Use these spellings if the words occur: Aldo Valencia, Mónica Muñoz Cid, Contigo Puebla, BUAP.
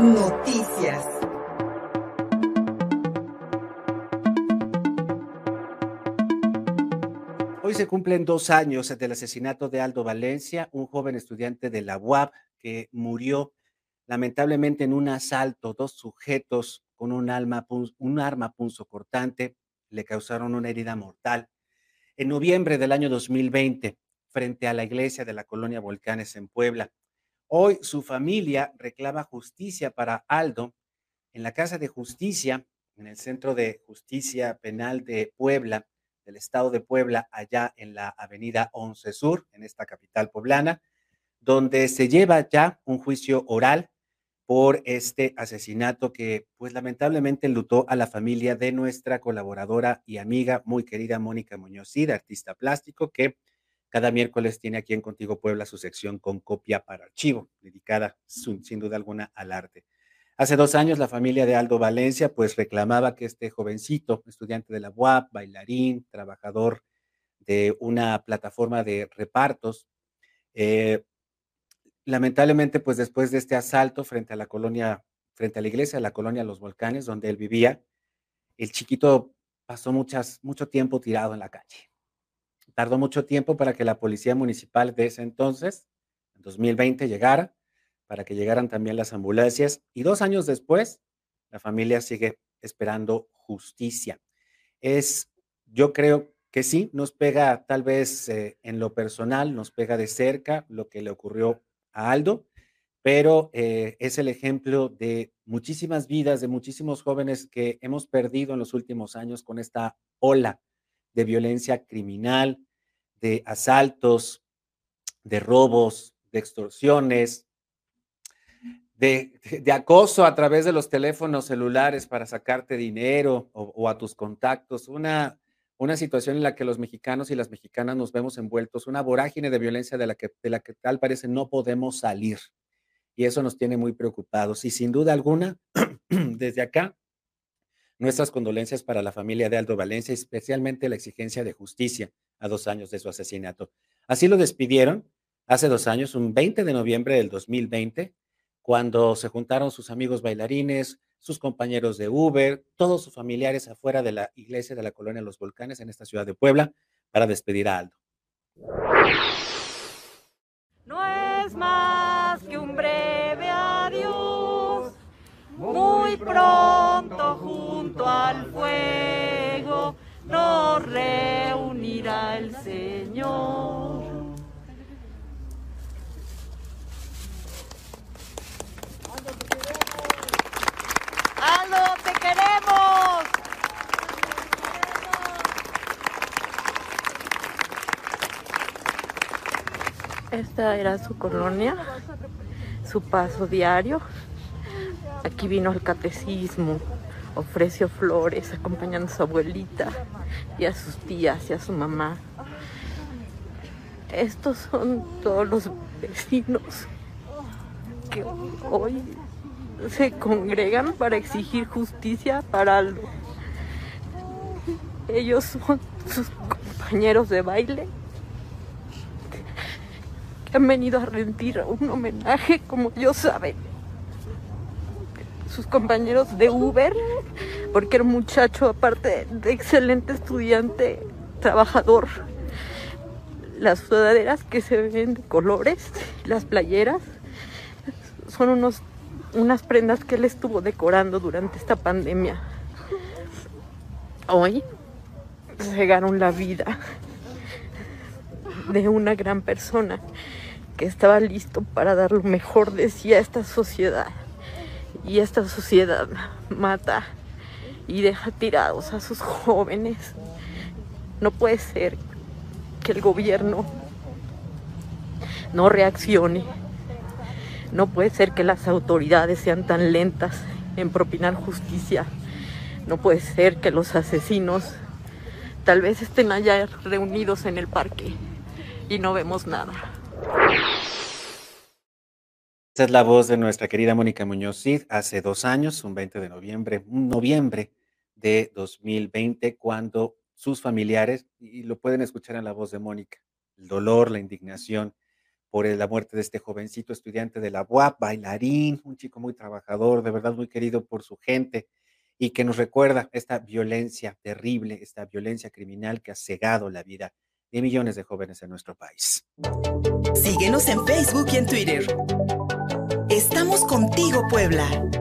Noticias. Hoy se cumplen 2 años del asesinato de Aldo Valencia, un joven estudiante de la BUAP que murió lamentablemente en un asalto. 2 sujetos con un arma punzocortante le causaron una herida mortal. En noviembre del año 2020, frente a la iglesia de la colonia Volcanes en Puebla. Hoy su familia reclama justicia para Aldo en la Casa de Justicia, en el Centro de Justicia Penal de Puebla, del estado de Puebla, allá en la avenida 11 Sur, en esta capital poblana, donde se lleva ya un juicio oral por este asesinato que, pues, lamentablemente enlutó a la familia de nuestra colaboradora y amiga muy querida Mónica Muñoz Cid, artista plástico, que cada miércoles tiene aquí en Contigo Puebla su sección con copia para archivo, dedicada sin duda alguna al arte. Hace 2 años la familia de Aldo Valencia pues reclamaba que este jovencito, estudiante de la UAP, bailarín, trabajador de una plataforma de repartos, lamentablemente pues después de este asalto frente a la iglesia de la colonia Los Volcanes, donde él vivía, el chiquito pasó mucho tiempo tirado en la calle. Tardó mucho tiempo para que la policía municipal de ese entonces, en 2020, llegara, para que llegaran también las ambulancias. Y 2 años después, la familia sigue esperando justicia. Yo creo que sí, nos pega tal vez en lo personal, nos pega de cerca lo que le ocurrió a Aldo, pero es el ejemplo de muchísimas vidas, de muchísimos jóvenes que hemos perdido en los últimos años con esta ola de violencia criminal, de asaltos, de robos, de extorsiones, de acoso a través de los teléfonos celulares para sacarte dinero o a tus contactos. Una situación en la que los mexicanos y las mexicanas nos vemos envueltos, una vorágine de violencia de la que tal parece no podemos salir. Y eso nos tiene muy preocupados. Y sin duda alguna, desde acá, nuestras condolencias para la familia de Aldo Valencia, especialmente la exigencia de justicia a 2 años de su asesinato. Así lo despidieron hace 2 años, un 20 de noviembre del 2020, cuando se juntaron sus amigos bailarines, sus compañeros de Uber, todos sus familiares afuera de la iglesia de la colonia Los Volcanes en esta ciudad de Puebla para despedir a Aldo. No es más que un breve adiós, muy pronto junto al fuego nos reunirá el Señor. ¡Aldo, te queremos! Esta era su colonia, su paso diario. Aquí vino al catecismo, ofreció flores acompañando a su abuelita y a sus tías y a su mamá. Estos son todos los vecinos que hoy se congregan para exigir justicia para Aldo. Ellos son sus compañeros de baile que han venido a rendir un homenaje, como ellos saben. Sus compañeros de Uber, porque el muchacho, aparte de excelente estudiante, trabajador, las sudaderas que se ven de colores, las playeras, son unas prendas que él estuvo decorando durante esta pandemia. Hoy cegaron la vida de una gran persona que estaba listo para dar lo mejor de sí a esta sociedad. Y esta sociedad mata y deja tirados a sus jóvenes. No puede ser que el gobierno no reaccione. No puede ser que las autoridades sean tan lentas en propinar justicia. No puede ser que los asesinos tal vez estén allá reunidos en el parque y no vemos nada. Esta es la voz de nuestra querida Mónica Muñoz Cid hace 2 años, un 20 de noviembre, de 2020, cuando sus familiares, y lo pueden escuchar en la voz de Mónica, el dolor, la indignación, por la muerte de este jovencito estudiante de la BUAP, bailarín, un chico muy trabajador, de verdad muy querido por su gente, y que nos recuerda esta violencia terrible, esta violencia criminal que ha cegado la vida de millones de jóvenes en nuestro país. Síguenos en Facebook y en Twitter. Estamos contigo, Puebla.